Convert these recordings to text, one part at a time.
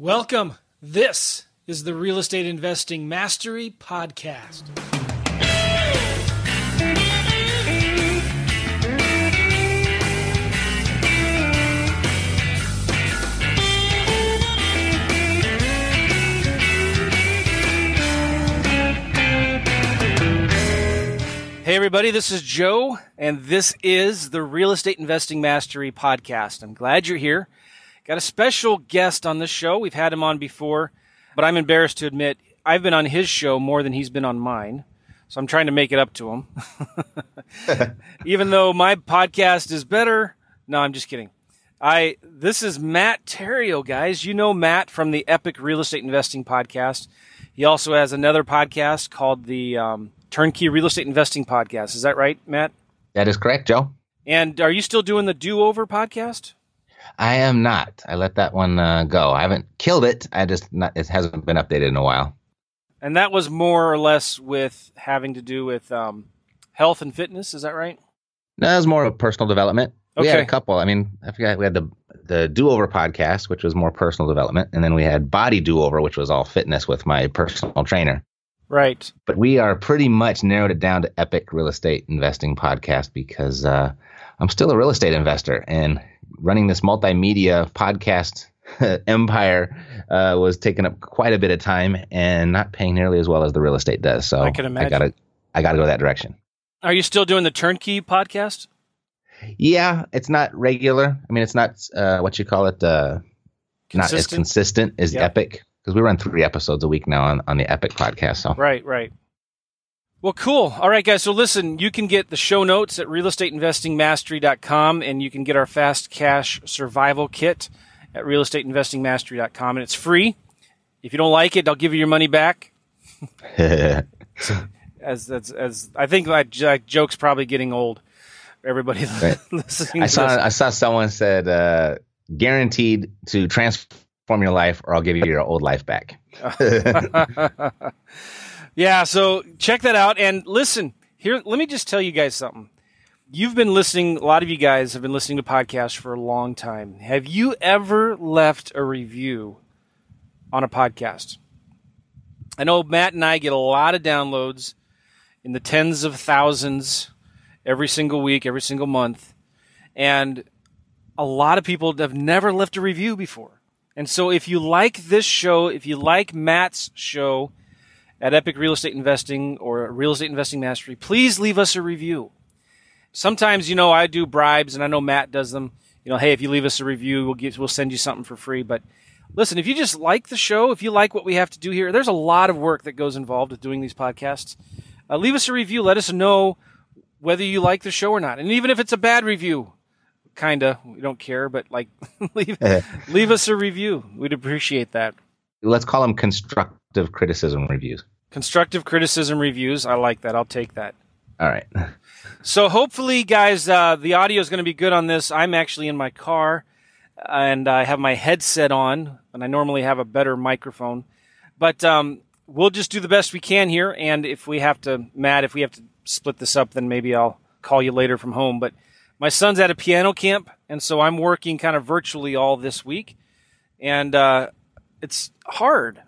Welcome. This is the Real Estate Investing Mastery Podcast. Hey everybody, this is Joe, and this is the Real Estate Investing Mastery Podcast. I'm glad you're here. Got a special guest on this show. We've had him on before, but I'm embarrassed to admit I've been on his show more than he's been on mine, so I'm trying to make it up to him. Even though my podcast is better. No, I'm just kidding. This is Matt Theriault, guys. You know Matt from the Epic Real Estate Investing Podcast. He also has another podcast called the Turnkey Real Estate Investing Podcast. Is that right, Matt? That is correct, Joe. And are you still doing the Do-Over Podcast? I am not. I let that one go. I haven't killed it. It hasn't been updated in a while. And that was more or less with having to do with health and fitness. Is that right? No, it was more of personal development. Okay. We had a couple. I mean, I forgot. We had the Do-Over Podcast, which was more personal development. And then we had Body Do Over, which was all fitness with my personal trainer. Right. But we are pretty much narrowed it down to Epic Real Estate Investing Podcast because I'm still a real estate investor, and running this multimedia podcast empire was taking up quite a bit of time and not paying nearly as well as the real estate does. So I can imagine. I gotta go that direction. Are you still doing the Turnkey Podcast? Yeah, it's not regular. I mean, it's not not as consistent as Epic. Because we run 3 episodes a week now on the Epic Podcast. So. Right. Well, cool. All right, guys. So listen, you can get the show notes at realestateinvestingmastery.com, and you can get our Fast Cash Survival Kit at realestateinvestingmastery.com, and it's free. If you don't like it, I'll give you your money back. as I think my joke's probably getting old. Everybody right. Listening. I saw someone said guaranteed to transfer your life, or I'll give you your old life back. Yeah, so check that out. And listen, here, let me just tell you guys something. You've been listening, a lot of you guys have been listening to podcasts for a long time. Have you ever left a review on a podcast? I know Matt and I get a lot of downloads in the tens of thousands every single week, every single month. And a lot of people have never left a review before. And so if you like this show, if you like Matt's show at Epic Real Estate Investing or Real Estate Investing Mastery, please leave us a review. Sometimes, you know, I do bribes, and I know Matt does them. You know, hey, if you leave us a review, we'll send you something for free. But listen, if you just like the show, if you like what we have to do here, there's a lot of work that goes involved with doing these podcasts. Leave us a review. Let us know whether you like the show or not. And even if it's a bad review, kinda, we don't care, but like, leave us a review. We'd appreciate that. Let's call them constructive criticism reviews. Constructive criticism reviews. I like that. I'll take that. All right. So hopefully, guys, the audio is going to be good on this. I'm actually in my car, and I have my headset on, and I normally have a better microphone. But we'll just do the best we can here. And if we have to, Matt, if we have to split this up, then maybe I'll call you later from home. But my son's at a piano camp, and so I'm working kind of virtually all this week, and it's hard.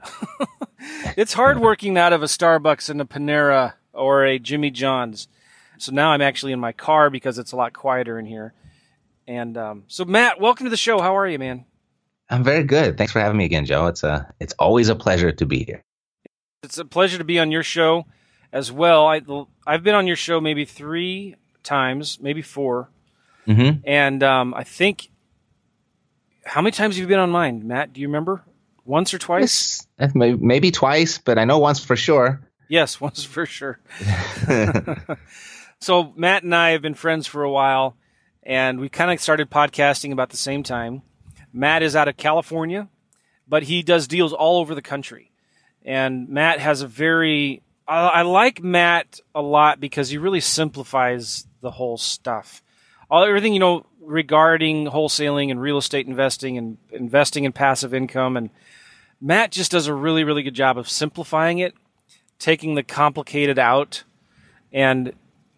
It's hard working out of a Starbucks and a Panera or a Jimmy John's. So now I'm actually in my car because it's a lot quieter in here. And so, Matt, welcome to the show. How are you, man? I'm very good. Thanks for having me again, Joe. It's always a pleasure to be here. It's a pleasure to be on your show as well. I've been on your show maybe 3 times, maybe 4. Mm-hmm. And I think, how many times have you been on mine, Matt? Do you remember? Once or twice? Yes, maybe twice, but I know once for sure. Yes, once for sure. So Matt and I have been friends for a while, and we kind of started podcasting about the same time. Matt is out of California, but he does deals all over the country. And Matt has a very... I like Matt a lot because he really simplifies the whole stuff. Everything, you know, regarding wholesaling and real estate investing and investing in passive income. And Matt just does a really, really good job of simplifying it, taking the complicated out. And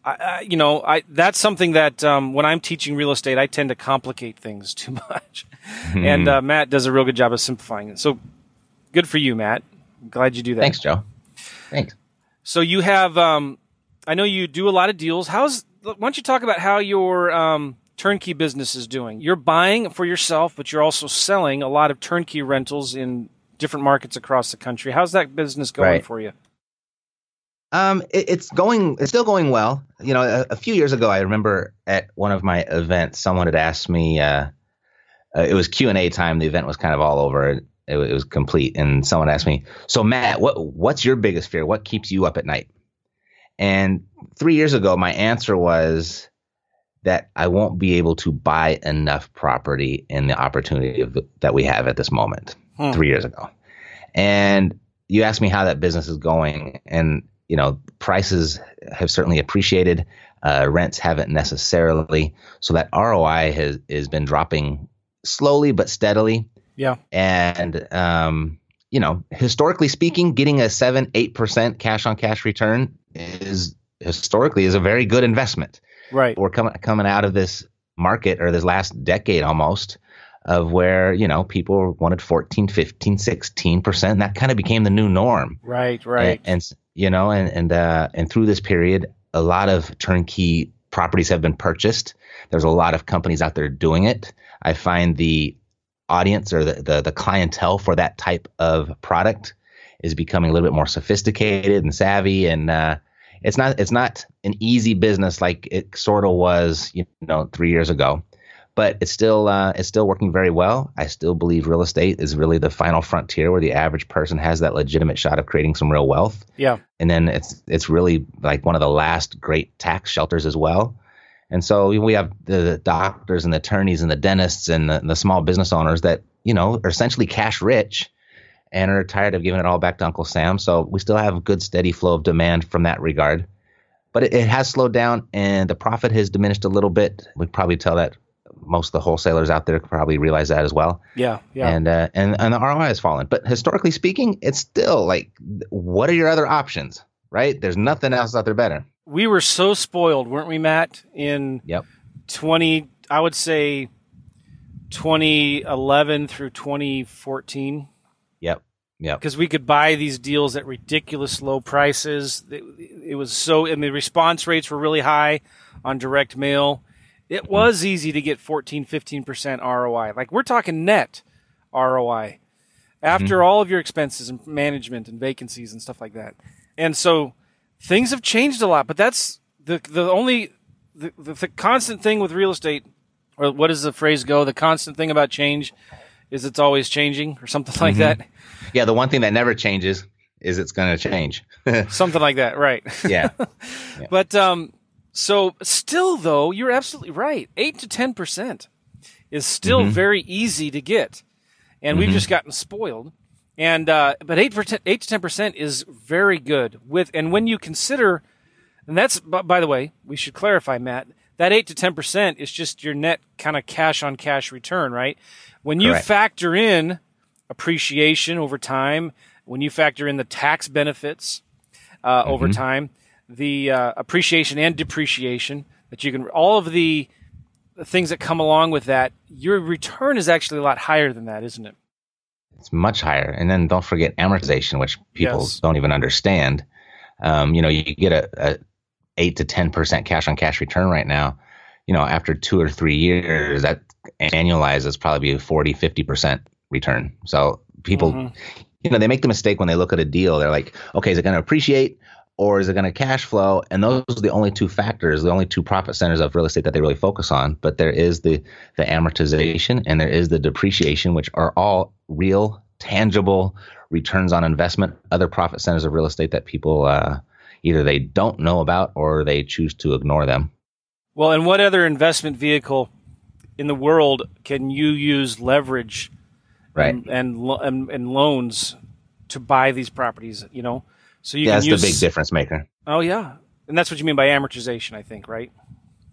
That's something that when I'm teaching real estate, I tend to complicate things too much. And Matt does a real good job of simplifying it. So good for you, Matt. I'm glad you do that. Thanks, Joe. Thanks. So you have, I know you do a lot of deals. Why don't you talk about how your turnkey business is doing? You're buying for yourself, but you're also selling a lot of turnkey rentals in different markets across the country. How's that business going for you? It's still going well. You know, a few years ago, I remember at one of my events, someone had asked me, it was Q&A time. The event was kind of all over. It was complete. And someone asked me, so Matt, what's your biggest fear? What keeps you up at night? And 3 years ago, my answer was that I won't be able to buy enough property in the opportunity that we have at this moment, 3 years ago. And you asked me how that business is going, and you know, prices have certainly appreciated, rents haven't necessarily. So that ROI has been dropping slowly but steadily. Yeah. And, you know, historically speaking, getting a 7-8% cash on cash return is a very good investment. Right. We're coming out of this market, or this last decade almost, of where, you know, people wanted 14, 15, 16%, and that kind of became the new norm. Right. Right. And through this period, a lot of turnkey properties have been purchased. There's a lot of companies out there doing it. I find the audience, or the clientele for that type of product is becoming a little bit more sophisticated and savvy. And it's not an easy business like it sort of was, 3 years ago. But it's still working very well. I still believe real estate is really the final frontier where the average person has that legitimate shot of creating some real wealth. Yeah. And then it's really like one of the last great tax shelters as well. And so we have the doctors and the attorneys and the dentists and the small business owners that, are essentially cash rich and are tired of giving it all back to Uncle Sam. So we still have a good steady flow of demand from that regard. But it has slowed down, and the profit has diminished a little bit. We'd probably tell that. Most of the wholesalers out there probably realize that as well. Yeah, yeah. And the ROI has fallen. But historically speaking, it's still like, what are your other options, right? There's nothing else out there better. We were so spoiled, weren't we, Matt? In 2011 through 2014. Yep, yep. Because we could buy these deals at ridiculous low prices. It was so, I mean, response rates were really high on direct mail. It was easy to get 14, 15% ROI. Like, we're talking net ROI after all of your expenses and management and vacancies and stuff like that. And so things have changed a lot, but that's the only constant thing with real estate, or what does the phrase go? The constant thing about change is it's always changing, or something like that. Yeah. The one thing that never changes is it's going to change. Something like that. Right. Yeah. Yeah. But, so still, though, you're absolutely right. 8 to 10% is still very easy to get, and we've just gotten spoiled. And but 8 to 10% is very good. And when you consider, and that's, by the way, we should clarify, Matt, that 8 to 10% is just your net kind of cash-on-cash return, right? When you factor in appreciation over time, when you factor in the tax benefits over time, the appreciation and depreciation that you can, all of the things that come along with that, your return is actually a lot higher than that, isn't it? It's much higher. And then don't forget amortization, which people don't even understand. You get a 8 to 10% cash on cash return right now. After 2 or 3 years, that annualizes probably 40, 50% return. So people, they make the mistake when they look at a deal. They're like, okay, is it going to appreciate? Or is it going to cash flow? And those are the only two factors, the only two profit centers of real estate that they really focus on. But there is the amortization, and there is the depreciation, which are all real, tangible returns on investment, other profit centers of real estate that people either they don't know about or they choose to ignore them. Well, and what other investment vehicle in the world can you use leverage and loans to buy these properties, So you can use, that's the big difference maker. Oh, yeah. And that's what you mean by amortization, I think, right?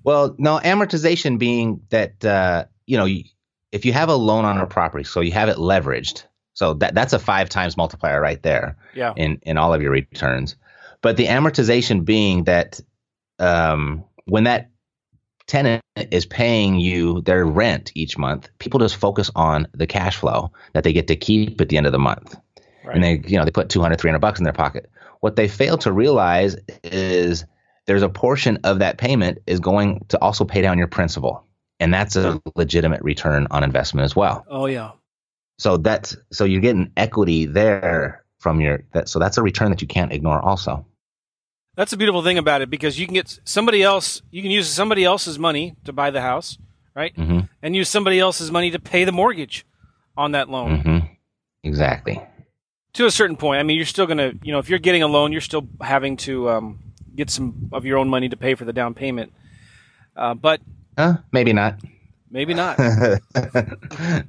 Well, no, amortization being that, if you have a loan on a property, so you have it leveraged. So that's a 5 times multiplier right there in all of your returns. But the amortization being that when that tenant is paying you their rent each month, people just focus on the cash flow that they get to keep at the end of the month. Right. And they, you know, they put $200, $300 in their pocket. What they fail to realize is there's a portion of that payment is going to also pay down your principal. And that's a legitimate return on investment as well. Oh yeah. So that's, so you're getting equity there from your, that, so that's a return that you can't ignore also. That's the beautiful thing about it, because you can get somebody else, you can use somebody else's money to buy the house, right? Mm-hmm. And use somebody else's money to pay the mortgage on that loan. Mm-hmm. Exactly. To a certain point. I mean, you're still going to, you know, if you're getting a loan, you're still having to get some of your own money to pay for the down payment. Maybe not. Maybe not.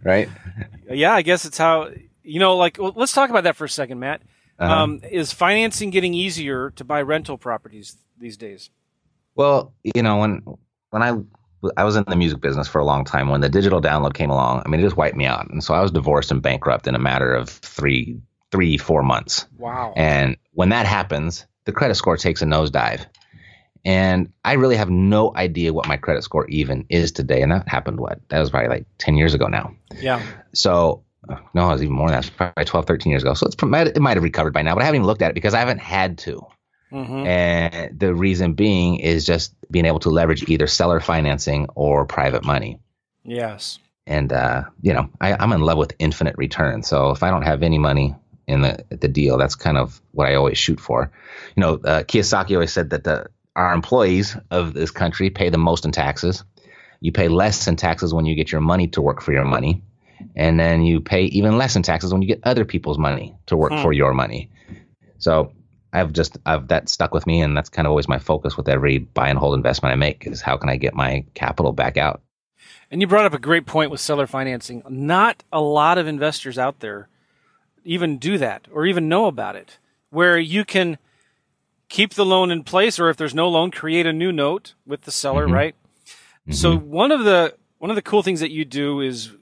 Right? Yeah, I guess it's how, you know, like, well, let's talk about that for a second, Matt. Is financing getting easier to buy rental properties these days? Well, you know, when I was in the music business for a long time, when the digital download came along, I mean, it just wiped me out. And so I was divorced and bankrupt in a matter of three, 4 months. Wow. And when that happens, the credit score takes a nosedive. And I really have no idea what my credit score even is today. And that happened, that was probably like 10 years ago now. Yeah. So no, it was even more than that. It was probably 12, 13 years ago. So it might have recovered by now, but I haven't even looked at it because I haven't had to. Mm-hmm. And the reason being is just being able to leverage either seller financing or private money. Yes. And, you know, I'm in love with infinite return. So if I don't have any money in the deal, that's kind of what I always shoot for. You know, Kiyosaki always said that our employees of this country pay the most in taxes. You pay less in taxes when you get your money to work for your money. And then you pay even less in taxes when you get other people's money to work for your money. So that stuck with me, and that's kind of always my focus with every buy and hold investment I make is how can I get my capital back out? And you brought up a great point with seller financing. Not a lot of investors out there even do that or even know about it, where you can keep the loan in place, or if there's no loan, create a new note with the seller, mm-hmm. right? Mm-hmm. So one of the cool things that you do is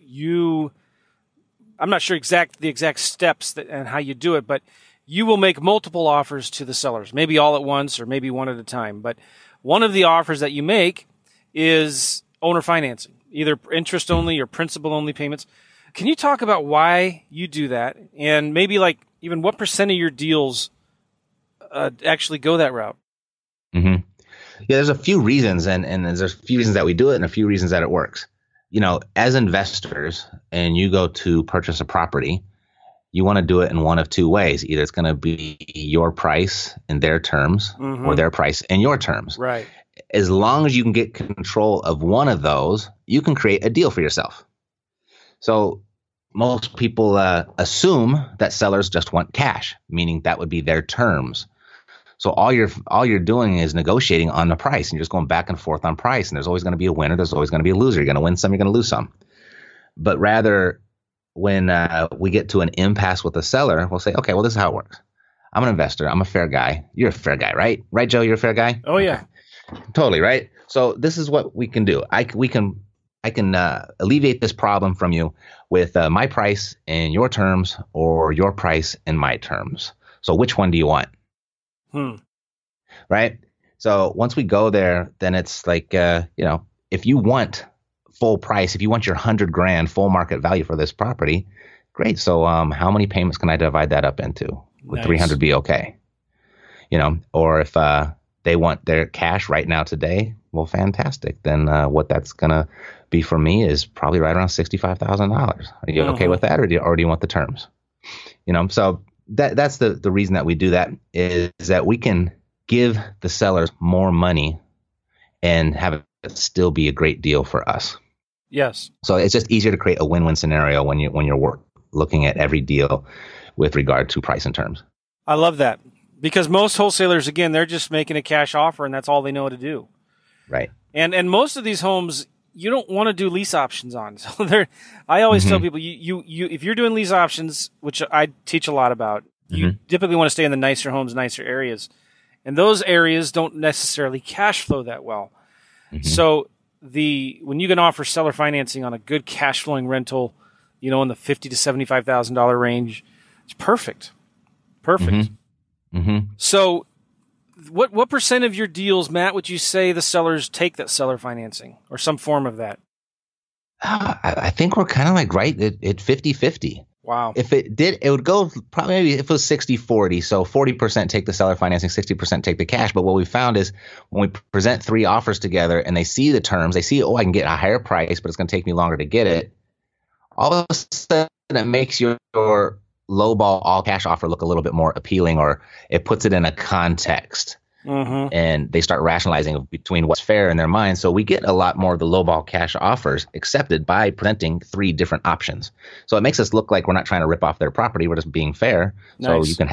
I'm not sure the exact steps and how you do it, but you will make multiple offers to the sellers, maybe all at once or maybe one at a time. But one of the offers that you make is owner financing, either interest only or principal only payments. Can you talk about why you do that, and maybe like even what % of your deals actually go that route? Mm-hmm. Yeah, there's a few reasons, and there's a few reasons that we do it and a few reasons that it works. You know, as investors and you go to purchase a property, you want to do it in one of two ways. Either it's going to be your price and their terms, mm-hmm. or their price and your terms. Right. As long as you can get control of one of those, you can create a deal for yourself. So most people assume that sellers just want cash, meaning that would be their terms. So all you're doing is negotiating on the price, and you're just going back and forth on price. And there's always going to be a winner. There's always going to be a loser. You're going to win some. You're going to lose some. But rather, when we get to an impasse with a seller, we'll say, okay, well, this is how it works. I'm an investor. I'm a fair guy. You're a fair guy, right? Right, Joe? You're a fair guy? Oh, yeah. Okay. Totally, right? So this is what we can do. I can alleviate this problem from you with my price and your terms, or your price and my terms. So which one do you want? Right. So once we go there, then it's like, you know, if you want full price, if you want your $100,000 full market value for this property, great. So, how many payments can I divide that up into? Would nice. 300 be okay? You know, or if, they want their cash right now today, well, fantastic. Then, what that's going to be for me is probably right around $65,000. Are you okay with that? Or do you want the terms? You know, so that's the reason that we do that is that we can give the sellers more money and have it still be a great deal for us. Yes. So it's just easier to create a win-win scenario when you're looking at every deal with regard to price and terms. I love that, because most wholesalers, again, they're just making a cash offer and that's all they know to do. Right. And most of these homes you don't want to do lease options on. So I always mm-hmm. tell people, you if you're doing lease options, which I teach a lot about, mm-hmm. you typically want to stay in the nicer homes, nicer areas. And those areas don't necessarily cash flow that well. Mm-hmm. So when you can offer seller financing on a good cash flowing rental, you know, in the $50,000 to $75,000 range, it's perfect. Perfect. Mm-hmm. Mm-hmm. So what percent of your deals, Matt, would you say the sellers take that seller financing or some form of that? I think we're kind of like right at 50-50. Wow. If it did, it would go probably maybe if it was 60-40. So 40% take the seller financing, 60% take the cash. But what we found is when we present three offers together and they see the terms, they see, oh, I can get a higher price, but it's going to take me longer to get it. All of a sudden it makes your lowball all cash offer look a little bit more appealing, or it puts it in a context. Mm-hmm. And they start rationalizing between what's fair in their mind. So we get a lot more of the lowball cash offers accepted by presenting three different options. So it makes us look like we're not trying to rip off their property. We're just being fair. Nice. So you can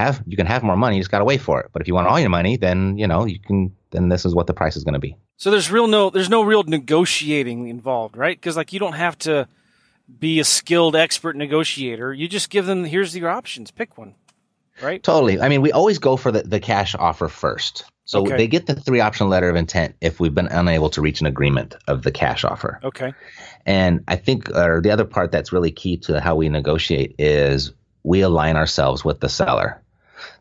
have more money. You just got to wait for it. But if you want all your money, then, you know, you can, then this is what the price is going to be. So there's no real negotiating involved, right? Because like you don't have to be a skilled expert negotiator. You just give them, here's your options. Pick one. Right. Totally. I mean, we always go for the cash offer first. So okay. They get the three-option letter of intent if we've been unable to reach an agreement of the cash offer. Okay. And I think the other part that's really key to how we negotiate is we align ourselves with the seller.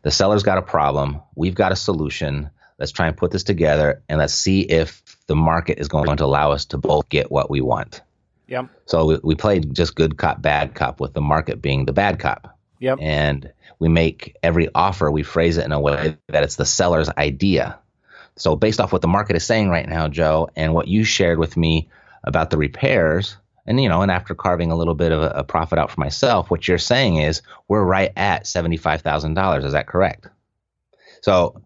The seller's got a problem. We've got a solution. Let's try and put this together, and let's see if the market is going to allow us to both get what we want. Yep. So we played just good cop, bad cop, with the market being the bad cop. Yep. And we make every offer, we phrase it in a way that it's the seller's idea. So based off what the market is saying right now, Joe, and what you shared with me about the repairs, and you know, and after carving a little bit of a profit out for myself, what you're saying is we're right at $75,000. Is that correct? So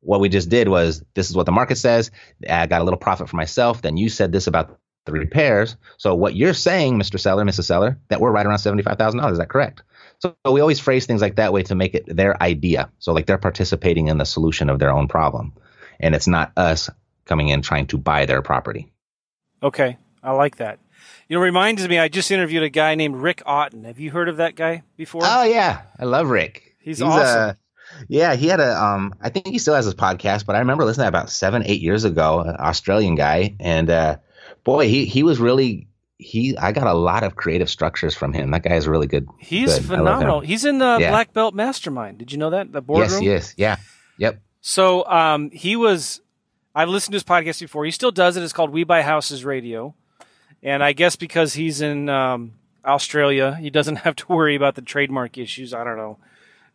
what we just did was, this is what the market says. I got a little profit for myself. Then you said this about the repairs. So what you're saying, Mr. Seller, Mrs. Seller, that we're right around $75,000. Is that correct? So we always phrase things like that way to make it their idea. So like they're participating in the solution of their own problem. And it's not us coming in trying to buy their property. Okay. I like that. You know, it reminds me, I just interviewed a guy named Rick Otten. Have you heard of that guy before? Oh, yeah. I love Rick. He's awesome. Yeah. He had I think he still has his podcast, but I remember listening to about 7-8 years ago, an Australian guy. And boy, he was really... I got a lot of creative structures from him. That guy is really good. He's good. Phenomenal. He's in the Black Belt Mastermind. Did you know that? The boardroom? Yes, yeah. Yep. So I've listened to his podcast before. He still does it. It's called We Buy Houses Radio. And I guess because he's in Australia, he doesn't have to worry about the trademark issues, I don't know,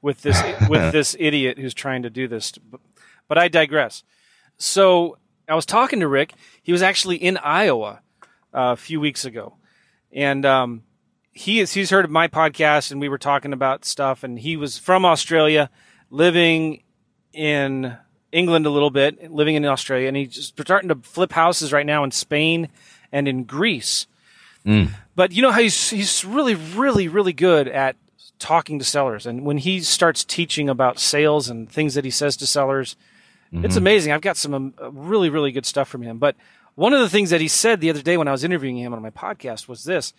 with this idiot who's trying to do this. But I digress. So I was talking to Rick. He was actually in Iowa a few weeks ago. And he's heard of my podcast, and we were talking about stuff, and he was from Australia, living in England a little bit, living in Australia, and he's just starting to flip houses right now in Spain and in Greece. Mm. But you know how he's really, really, really good at talking to sellers. And when he starts teaching about sales and things that he says to sellers, mm-hmm. It's amazing. I've got some really, really good stuff from him. But one of the things that he said the other day when I was interviewing him on my podcast was this.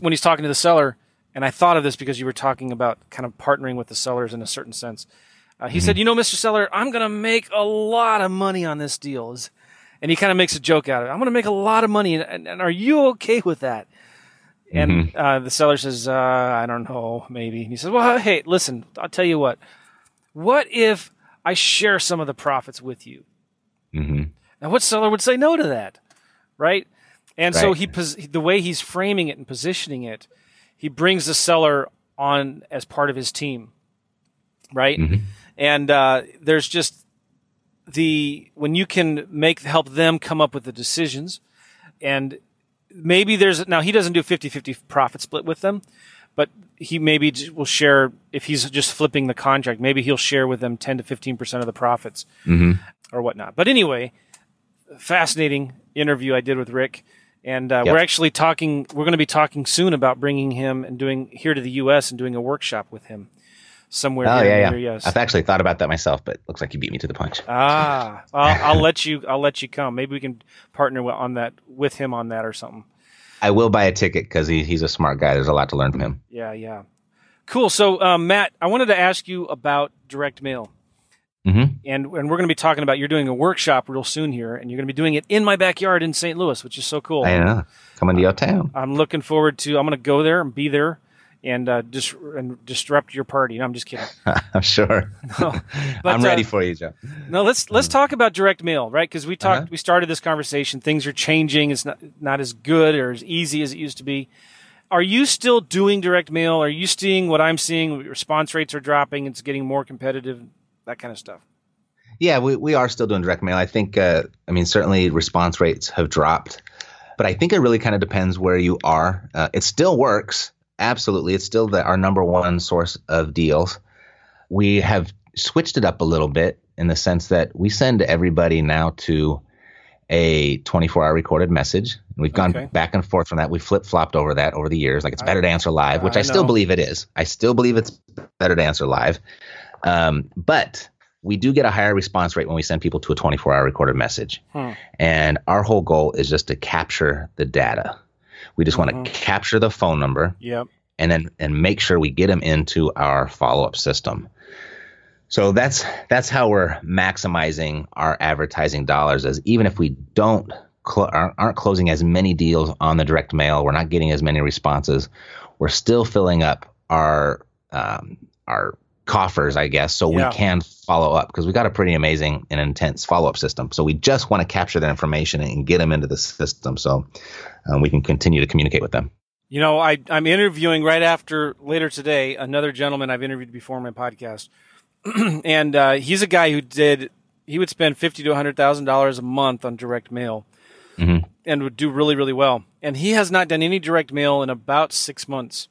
When he's talking to the seller, and I thought of this because you were talking about kind of partnering with the sellers in a certain sense. He said, you know, Mr. Seller, I'm going to make a lot of money on this deal. And he kind of makes a joke out of it. I'm going to make a lot of money, and are you okay with that? Mm-hmm. And the seller says, I don't know, maybe. And he says, well, hey, listen, I'll tell you what. What if I share some of the profits with you? Mm-hmm. And what seller would say no to that, right? And so the way he's framing it and positioning it, he brings the seller on as part of his team, right? Mm-hmm. And there's just when you can help them come up with the decisions, and maybe now he doesn't do 50-50 profit split with them, but he maybe will share, if he's just flipping the contract, maybe he'll share with them 10 to 15% of the profits mm-hmm. or whatnot. But anyway... Fascinating interview I did with Rick, and we're actually we're going to be talking soon about bringing him and doing here to the U.S. and doing a workshop with him somewhere. Oh yeah, yeah. Yes. I've actually thought about that myself, but it looks like you beat me to the punch. Ah, I'll let you come. Maybe we can partner on that with him on that or something. I will buy a ticket because he's a smart guy. There's a lot to learn from him. Yeah, yeah. Cool. So Matt, I wanted to ask you about direct mail. Mm-hmm. And we're going to be talking about, you're doing a workshop real soon here, and you're going to be doing it in my backyard in St. Louis, which is so cool. I know. Coming to your town. I'm looking forward to, I'm going to go there and be there and disrupt your party. No, I'm just kidding. I'm sure. No, but, I'm ready for you, Joe. No, let's talk about direct mail, right? Because we talked, we started this conversation. Things are changing. It's not as good or as easy as it used to be. Are you still doing direct mail? Are you seeing what I'm seeing? Response rates are dropping. It's getting more competitive. That kind of stuff. Yeah, we are still doing direct mail. I think, I mean, certainly response rates have dropped, but I think it really kind of depends where you are. It still works. Absolutely. It's still our number one source of deals. We have switched it up a little bit in the sense that we send everybody now to a 24-hour recorded message. We've gone back and forth from that. We flip-flopped over that over the years. Like, it's better to answer live, which I still believe it is. I still believe it's better to answer live. But we do get a higher response rate when we send people to a 24-hour recorded message. And our whole goal is just to capture the data. We just want to capture the phone number and then make sure we get them into our follow-up system. So that's how we're maximizing our advertising dollars, as even if we don't aren't closing as many deals on the direct mail, we're not getting as many responses, we're still filling up our coffers, I guess, so we can follow up, because we got a pretty amazing and intense follow-up system. So we just want to capture that information and get them into the system so we can continue to communicate with them. You know, I'm interviewing later today, another gentleman I've interviewed before on my podcast. And he's a guy he would spend $50,000 to $100,000 a month on direct mail and would do really, really well. And he has not done any direct mail in about 6 months.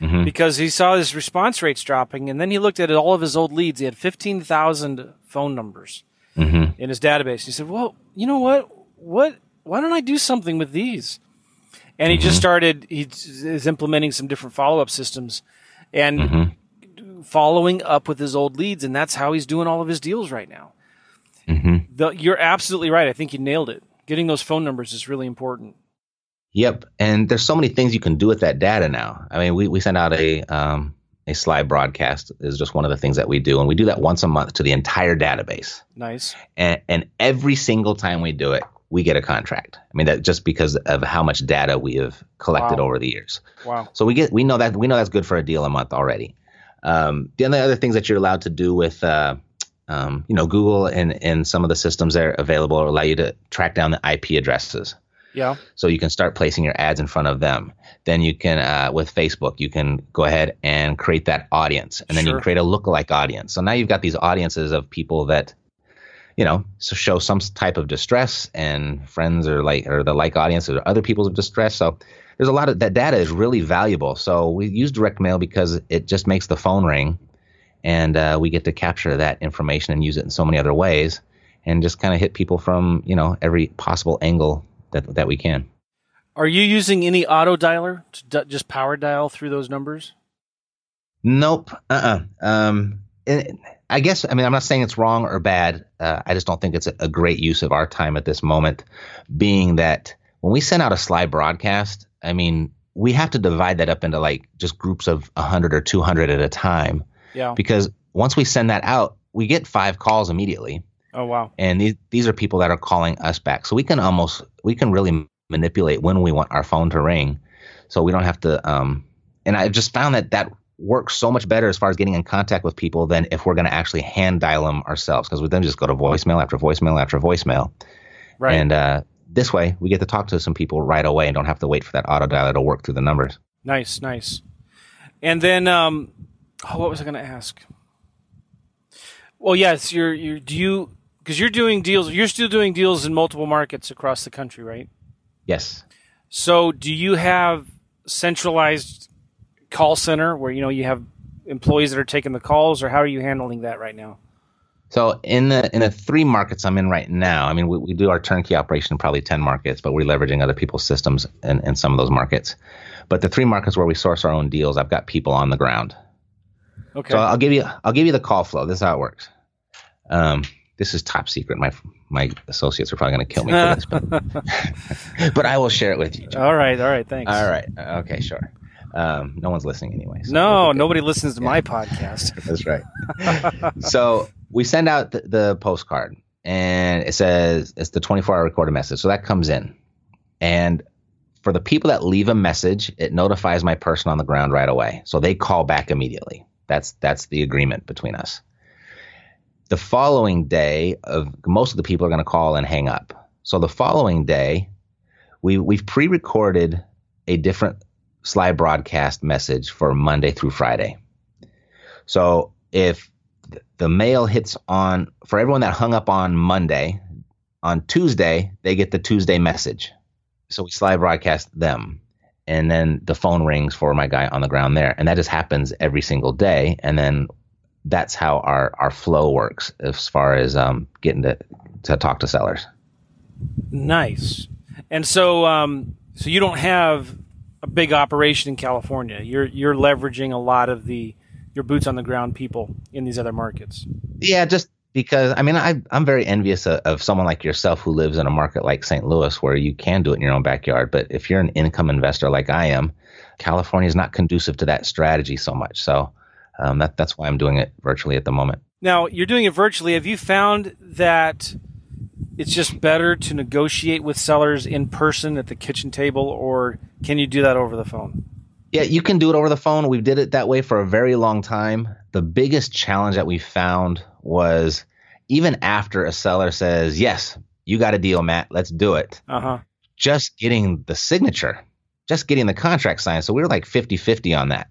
Because he saw his response rates dropping, and then he looked at all of his old leads. He had 15,000 phone numbers in his database. He said, well, you know what? Why don't I do something with these? And he just started, he is implementing some different follow-up systems and following up with his old leads, and that's how he's doing all of his deals right now. You're absolutely right. I think you nailed it. Getting those phone numbers is really important. Yep. And there's so many things you can do with that data now. I mean, we send out a slide broadcast is just one of the things that we do. And we do that once a month to the entire database. Nice. And every single time we do it, we get a contract. I mean, that just because of how much data we have collected over the years. Wow. So we know that's good for a deal a month already. Then the other things that you're allowed to do with, Google and some of the systems that are available allow you to track down the IP addresses. Yeah. So you can start placing your ads in front of them. Then you can, with Facebook, you can go ahead and create that audience. And then you can create a lookalike audience. So now you've got these audiences of people that, you know, so show some type of distress, and friends or the audiences or other people's of distress. So there's a lot of that data is really valuable. So we use direct mail because it just makes the phone ring, and we get to capture that information and use it in so many other ways, and just kind of hit people from, you know, every possible angle that we can. Are you using any auto dialer to just power dial through those numbers? Nope. I guess, I mean, I'm not saying it's wrong or bad. I just don't think it's a great use of our time at this moment, being that when we send out a slide broadcast, I mean, we have to divide that up into like just groups of 100 or 200 at a time. Yeah. Because once we send that out, we get 5 calls immediately. Oh, wow. And these are people that are calling us back. So we can really manipulate when we want our phone to ring. So we don't have to, and I've just found that works so much better as far as getting in contact with people than if we're going to actually hand dial them ourselves. Because we then just go to voicemail after voicemail after voicemail. Right. And this way we get to talk to some people right away and don't have to wait for that auto dialer to work through the numbers. Nice, nice. And then, what was I going to ask? Well, yes, because you're doing deals. You're still doing deals in multiple markets across the country, right? Yes. So, do you have centralized call center where you have employees that are taking the calls, or how are you handling that right now? So, in the 3 markets I'm in right now, I mean, we do our turnkey operation in probably 10 markets, but we're leveraging other people's systems in some of those markets. But the 3 markets where we source our own deals, I've got people on the ground. Okay. So I'll give you the call flow. This is how it works. This is top secret. My associates are probably going to kill me for this, but, but I will share it with you, John. All right, thanks. All right, okay, sure. No one's listening anyway. So nobody listens to my podcast. That's right. So we send out the postcard, and it says it's the 24-hour recorded message. So that comes in, and for the people that leave a message, it notifies my person on the ground right away. So they call back immediately. That's the agreement between us. The following day, most of the people are going to call and hang up. So the following day, we've pre-recorded a different slide broadcast message for Monday through Friday. So if the mail hits on, for everyone that hung up on Monday, on Tuesday, they get the Tuesday message. So we slide broadcast them. And then the phone rings for my guy on the ground there. And that just happens every single day. And then that's how our flow works as far as getting to talk to sellers. Nice. And so so you don't have a big operation in California. You're leveraging a lot of your boots on the ground people in these other markets. Yeah, just because, I mean, I'm very envious of someone like yourself who lives in a market like St. Louis where you can do it in your own backyard. But if you're an income investor like I am, California is not conducive to that strategy so much. So that's why I'm doing it virtually at the moment. Now, you're doing it virtually. Have you found that it's just better to negotiate with sellers in person at the kitchen table, or can you do that over the phone? Yeah, you can do it over the phone. We did it that way for a very long time. The biggest challenge that we found was even after a seller says, yes, you got a deal, Matt, let's do it. Just getting the signature, just getting the contract signed. So we were like 50-50 on that.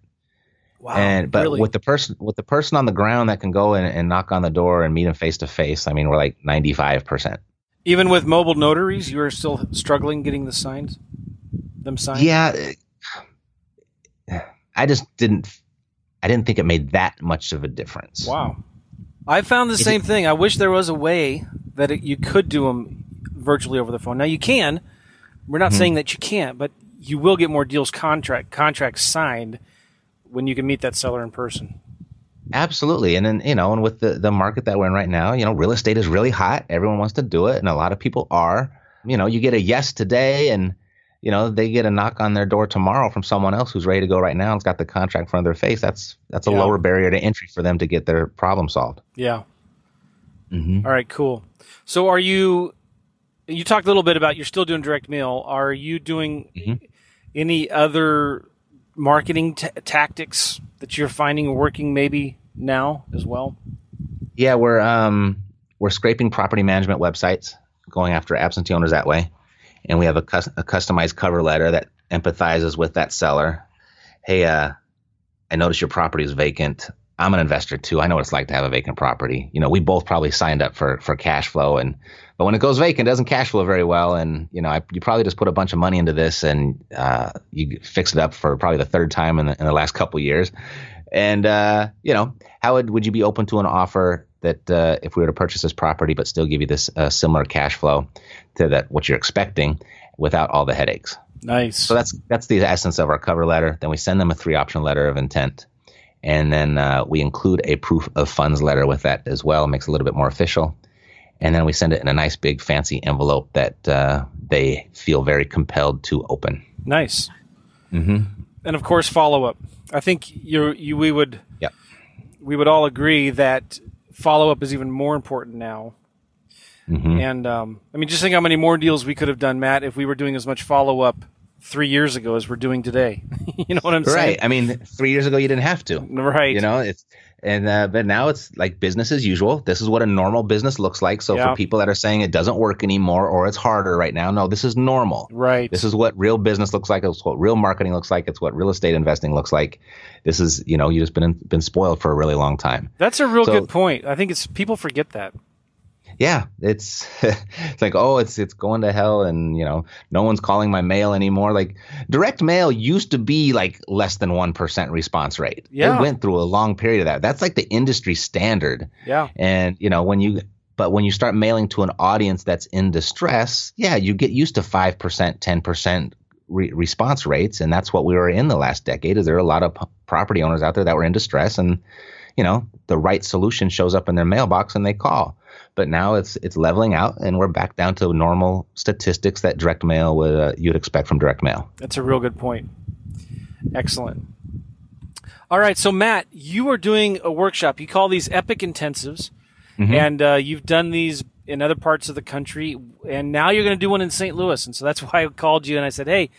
Wow. But really? with the person on the ground that can go and knock on the door and meet them face to face, I mean, we're like 95%. Even with mobile notaries, you're still struggling getting them signed? Yeah. I didn't think it made that much of a difference. Wow. I found the same thing. I wish there was a way that you could do them virtually over the phone. Now, you can. We're not saying that you can't, but you will get more deals contracts signed when you can meet that seller in person. Absolutely. And then, and with the market that we're in right now, real estate is really hot. Everyone wants to do it, and a lot of people are. You get a yes today, and they get a knock on their door tomorrow from someone else who's ready to go right now and's got the contract in front of their face. That's a lower barrier to entry for them to get their problem solved. Yeah. Mm-hmm. All right, cool. So are you talked a little bit about you're still doing direct mail. Are you doing any other marketing tactics that you're finding working maybe now as well? Yeah, we're scraping property management websites, going after absentee owners that way. And we have a customized cover letter that empathizes with that seller. Hey, I noticed your property is vacant. I'm an investor too. I know what it's like to have a vacant property. We both probably signed up for cash flow, but when it goes vacant, it doesn't cash flow very well. And you probably just put a bunch of money into this, and you fix it up for probably the third time in the last couple of years. And how would you be open to an offer that if we were to purchase this property, but still give you this similar cash flow to that what you're expecting without all the headaches? Nice. So that's the essence of our cover letter. Then we send them a 3-option letter of intent. And then we include a proof of funds letter with that as well. It makes it a little bit more official. And then we send it in a nice big fancy envelope that they feel very compelled to open. Nice. Mm-hmm. And of course, follow up. I think we would all agree that follow-up is even more important now. Mm-hmm. And, just think how many more deals we could have done, Matt, if we were doing as much follow-up 3 years ago as we're doing today. You know what I'm saying? Right. 3 years ago, you didn't have to. Right. But now it's like business as usual. This is what a normal business looks like. So for people that are saying it doesn't work anymore or it's harder right now, no, this is normal. Right. This is what real business looks like. It's what real marketing looks like. It's what real estate investing looks like. This is, you've just been spoiled for a really long time. That's a real good point. I think people forget that. Yeah, it's like, oh, it's going to hell, and no one's calling my mail anymore. Like direct mail used to be like less than 1% response rate. Yeah. It went through a long period of that. That's like the industry standard. Yeah. And when you start mailing to an audience that's in distress, yeah, you get used to 5%, 10% response rates, and that's what we were in the last decade. Is there a lot of property owners out there that were in distress, and the right solution shows up in their mailbox and they call. But now it's leveling out, and we're back down to normal statistics that direct mail would you'd expect from direct mail. That's a real good point. Excellent. All right, so Matt, you are doing a workshop. You call these Epic Intensives, and you've done these in other parts of the country, and now you're going to do one in St. Louis. And so that's why I called you and I said, hey,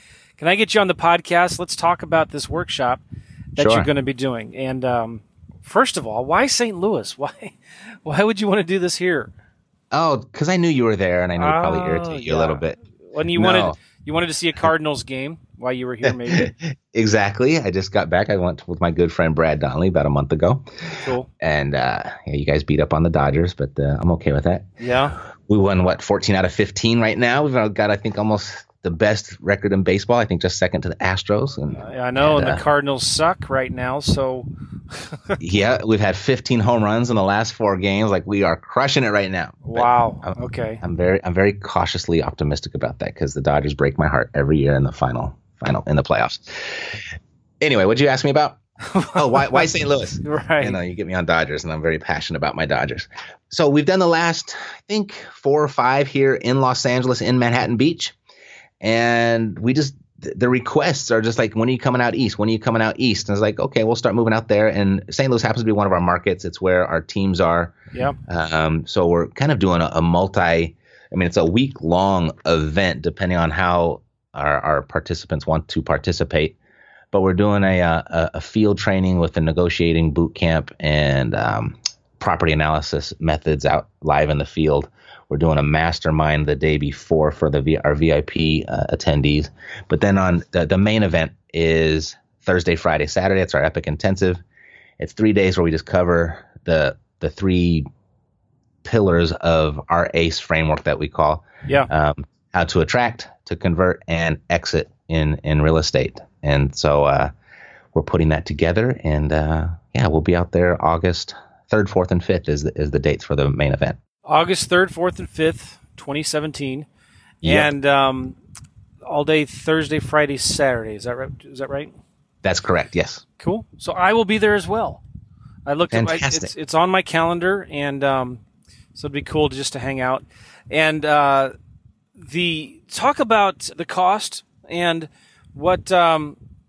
can I get you on the podcast? Let's talk about this workshop that you're going to be doing. And first of all, why St. Louis? Why would you want to do this here? Oh, because I knew you were there, and I knew it probably irritate you a little bit. When you wanted to see a Cardinals game while you were here, maybe. Exactly. I just got back. I went with my good friend Brad Donnelly about a month ago. Cool. And yeah, you guys beat up on the Dodgers, but I'm okay with that. Yeah. We won, 14 out of 15 right now. We've got, I think, almost the best record in baseball. I think just second to the Astros. And I know, and the Cardinals suck right now, so. Yeah, we've had 15 home runs in the last 4 games. Like, we are crushing it right now. Wow. Okay. I'm very cautiously optimistic about that because the Dodgers break my heart every year in the final in the playoffs. Anyway, what'd you ask me about? Oh, why St. Louis? Right. You know, you get me on Dodgers, and I'm very passionate about my Dodgers. So we've done the last, I think, 4 or 5 here in Los Angeles, in Manhattan Beach. And we just, the requests are just like, when are you coming out east? When are you coming out east? And it's like, okay, we'll start moving out there. And St. Louis happens to be one of our markets. It's where our teams are. Yeah. So we're kind of doing it's a week-long event, depending on how our participants want to participate. But we're doing a field training with a negotiating boot camp and property analysis methods out live in the field. We're doing a mastermind the day before for our VIP attendees. But then on the main event is Thursday, Friday, Saturday. It's our Epic Intensive. It's 3 days where we just cover the 3 pillars of our ACE framework that we call. Yeah. How to attract, to convert, and exit in real estate. And so we're putting that together, and we'll be out there August 3rd, 4th, and 5th is the dates for the main event. August 3rd, 4th, and 5th, 2017, yep. And all day Thursday, Friday, Saturday. Is that right? That's correct. Yes. Cool. So I will be there as well. I looked at it's on my calendar, and so it'd be cool just to hang out and talk about the cost and. What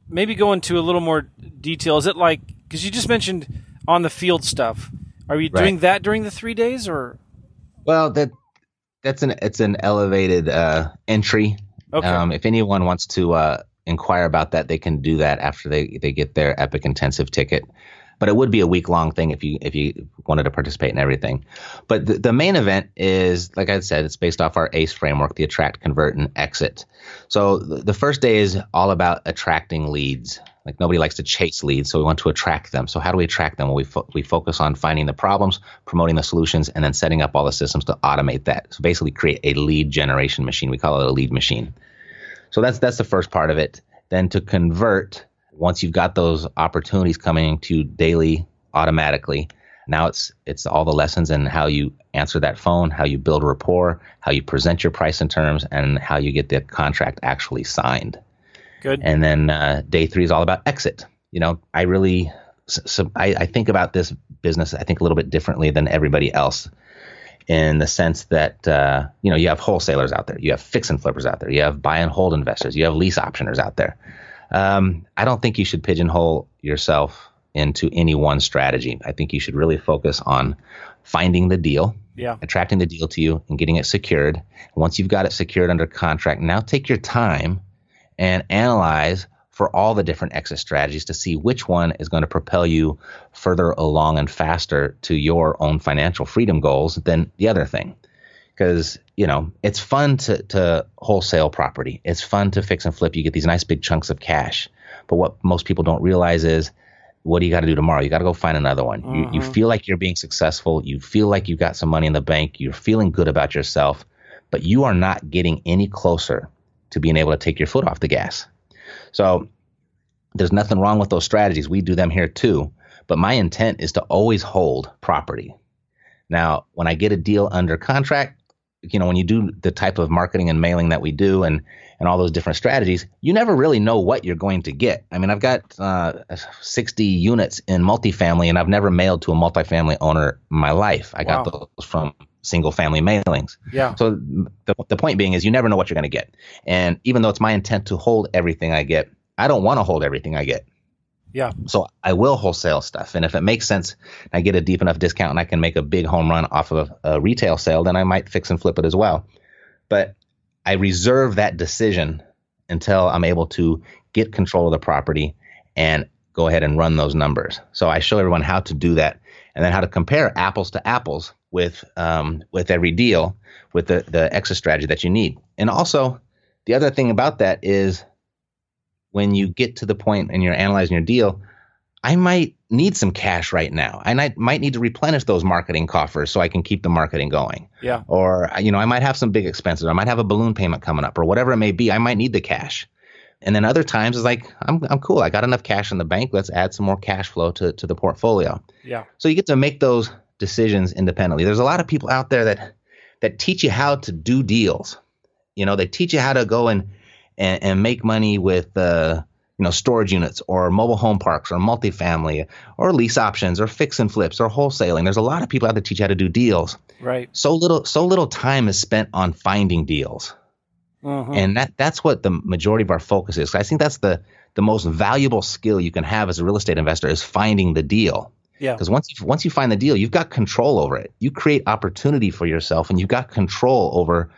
maybe go into a little more detail? Is it like, because you just mentioned on the field stuff? Are you doing that during the 3 days, or? Well, it's an elevated entry. Okay. If anyone wants to inquire about that, they can do that after they get their Epic Intensive ticket. But it would be a week-long thing if you wanted to participate in everything. But the main event is, like I said, it's based off our ACE framework, the attract, convert, and exit. So the first day is all about attracting leads. Like, nobody likes to chase leads, so we want to attract them. So how do we attract them? Well, we focus on finding the problems, promoting the solutions, and then setting up all the systems to automate that. So basically create a lead generation machine. We call it a lead machine. So that's the first part of it. Then to convert, once you've got those opportunities coming to you daily automatically, now it's all the lessons in how you answer that phone, how you build rapport, how you present your price and terms, and how you get the contract actually signed. Good. And then day 3 is all about exit. You know, I think about this business, I think, a little bit differently than everybody else, in the sense that, you have wholesalers out there, you have fix and flippers out there, you have buy and hold investors, you have lease optioners out there. I don't think you should pigeonhole yourself into any one strategy. I think you should really focus on finding the deal, attracting the deal to you, and getting it secured. And once you've got it secured under contract, now take your time and analyze for all the different exit strategies to see which one is going to propel you further along and faster to your own financial freedom goals than the other thing. Because, it's fun to wholesale property. It's fun to fix and flip. You get these nice big chunks of cash. But what most people don't realize is, what do you got to do tomorrow? You got to go find another one. Mm-hmm. You feel like you're being successful. You feel like you've got some money in the bank. You're feeling good about yourself. But you are not getting any closer to being able to take your foot off the gas. So there's nothing wrong with those strategies. We do them here too. But my intent is to always hold property. Now, when I get a deal under contract, when you do the type of marketing and mailing that we do and all those different strategies, you never really know what you're going to get. I mean, I've got 60 units in multifamily, and I've never mailed to a multifamily owner in my life. I got those from single family mailings. Yeah. So the point being is, you never know what you're going to get. And even though it's my intent to hold everything I get, I don't want to hold everything I get. Yeah. So I will wholesale stuff. And if it makes sense, I get a deep enough discount and I can make a big home run off of a retail sale, then I might fix and flip it as well. But I reserve that decision until I'm able to get control of the property and go ahead and run those numbers. So I show everyone how to do that and then how to compare apples to apples with every deal with the exit strategy that you need. And also the other thing about that is when you get to the point and you're analyzing your deal, I might need some cash right now. I might need to replenish those marketing coffers so I can keep the marketing going. Yeah. Or, you know, I might have some big expenses. I might have a balloon payment coming up or whatever it may be. I might need the cash. And then other times it's like, I'm cool. I got enough cash in the bank. Let's add some more cash flow to the portfolio. Yeah. So you get to make those decisions independently. There's a lot of people out there that teach you how to do deals. You know, they teach you how to go and make money with storage units or mobile home parks or multifamily or lease options or fix and flips or wholesaling. There's a lot of people out there that teach you how to do deals. Right. So little time is spent on finding deals. Uh-huh. And that's what the majority of our focus is. I think that's the most valuable skill you can have as a real estate investor is finding the deal. Yeah. Because once you find the deal, you've got control over it. You create opportunity for yourself and you've got control over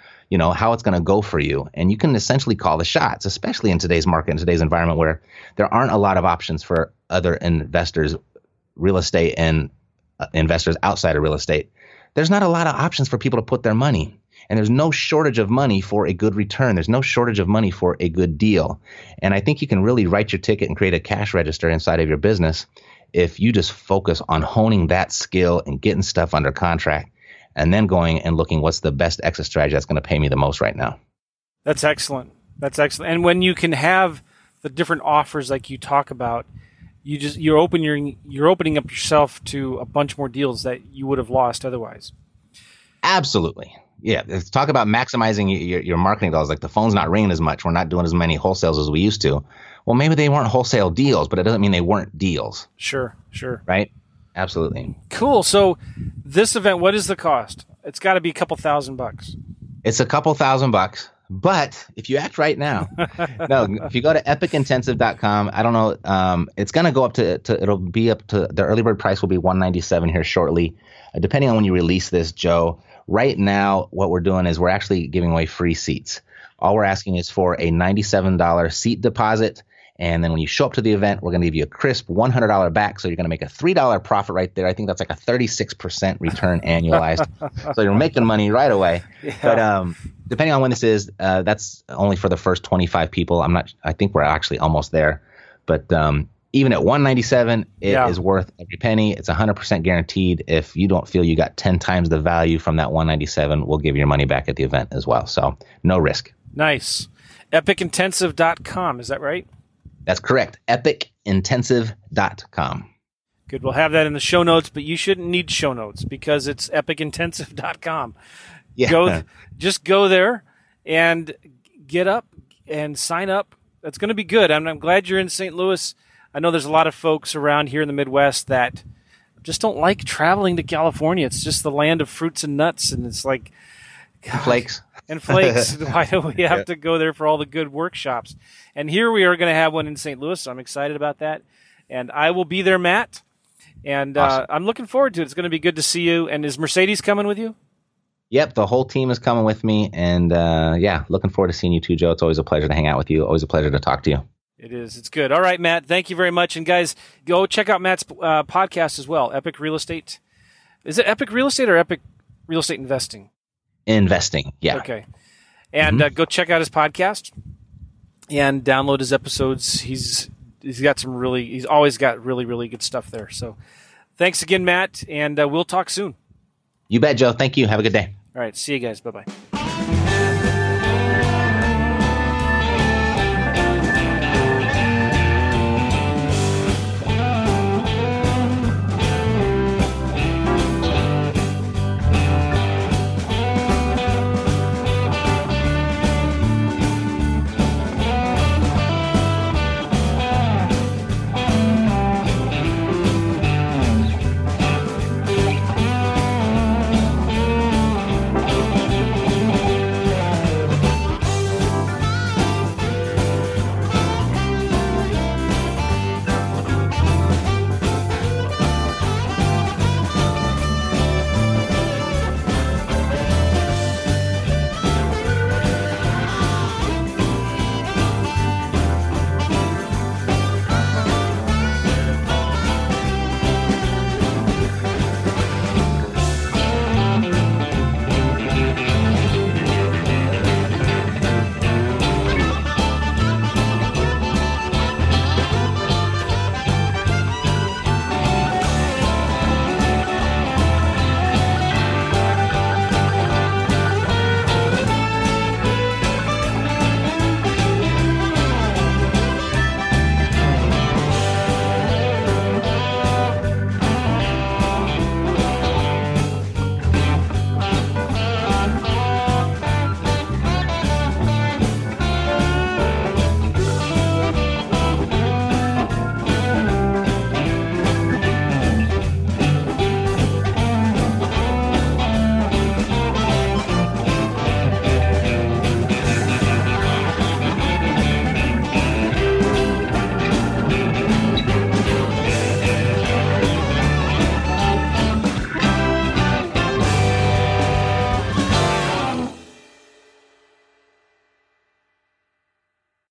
how it's going to go for you. And you can essentially call the shots, especially in today's market, in today's environment where there aren't a lot of options for other investors, real estate and investors outside of real estate. There's not a lot of options for people to put their money. And there's no shortage of money for a good return. There's no shortage of money for a good deal. And I think you can really write your ticket and create a cash register inside of your business if you just focus on honing that skill and getting stuff under contract. And then going and looking, what's the best exit strategy that's going to pay me the most right now? That's excellent. That's excellent. And when you can have the different offers like you talk about, you're opening up yourself to a bunch more deals that you would have lost otherwise. Absolutely. Yeah. Let's talk about maximizing your marketing dollars. Like the phone's not ringing as much. We're not doing as many wholesales as we used to. Well, maybe they weren't wholesale deals, but it doesn't mean they weren't deals. Sure. Right? Absolutely. Cool. So this event, what is the cost? It's got to be a couple $1,000. It's a couple $1,000, but if you act right now, if you go to epicintensive.com, I don't know, it's going to go up to, it'll be up to, the early bird price will be $197 here shortly, depending on when you release this, Joe. Right now, what we're doing is we're actually giving away free seats. All we're asking is for a $97 seat deposit. And then when you show up to the event, we're going to give you a crisp $100 back. So you're going to make a $3 profit right there. I think that's like a 36% return annualized. So you're making money right away. Yeah. But depending on when this is, that's only for the first 25 people. I think we're actually almost there. But even at $197, it is worth every penny. It's 100% guaranteed. If you don't feel you got 10 times the value from that $197, we'll give your money back at the event as well. So no risk. Nice. Epicintensive.com. Is that right? That's correct. Epicintensive.com. Good. We'll have that in the show notes, but you shouldn't need show notes because it's epicintensive.com. Yeah. Just go there and get up and sign up. That's going to be good. I'm glad you're in St. Louis. I know there's a lot of folks around here in the Midwest that just don't like traveling to California. It's just the land of fruits and nuts, and it's like flakes. And flakes. Why do we have to go there for all the good workshops? And here we are going to have one in St. Louis. So I'm excited about that. And I will be there, Matt. And awesome. I'm looking forward to it. It's going to be good to see you. And is Mercedes coming with you? Yep. The whole team is coming with me. And looking forward to seeing you too, Joe. It's always a pleasure to hang out with you. Always a pleasure to talk to you. It is. It's good. All right, Matt. Thank you very much. And guys, go check out Matt's podcast as well. Epic Real Estate. Is it Epic Real Estate or Epic Real Estate Investing? Investing. Yeah. Okay. And go check out his podcast and download his episodes. He's always got really, really good stuff there. So thanks again, Matt. And we'll talk soon. You bet, Joe. Thank you. Have a good day. All right. See you guys. Bye-bye.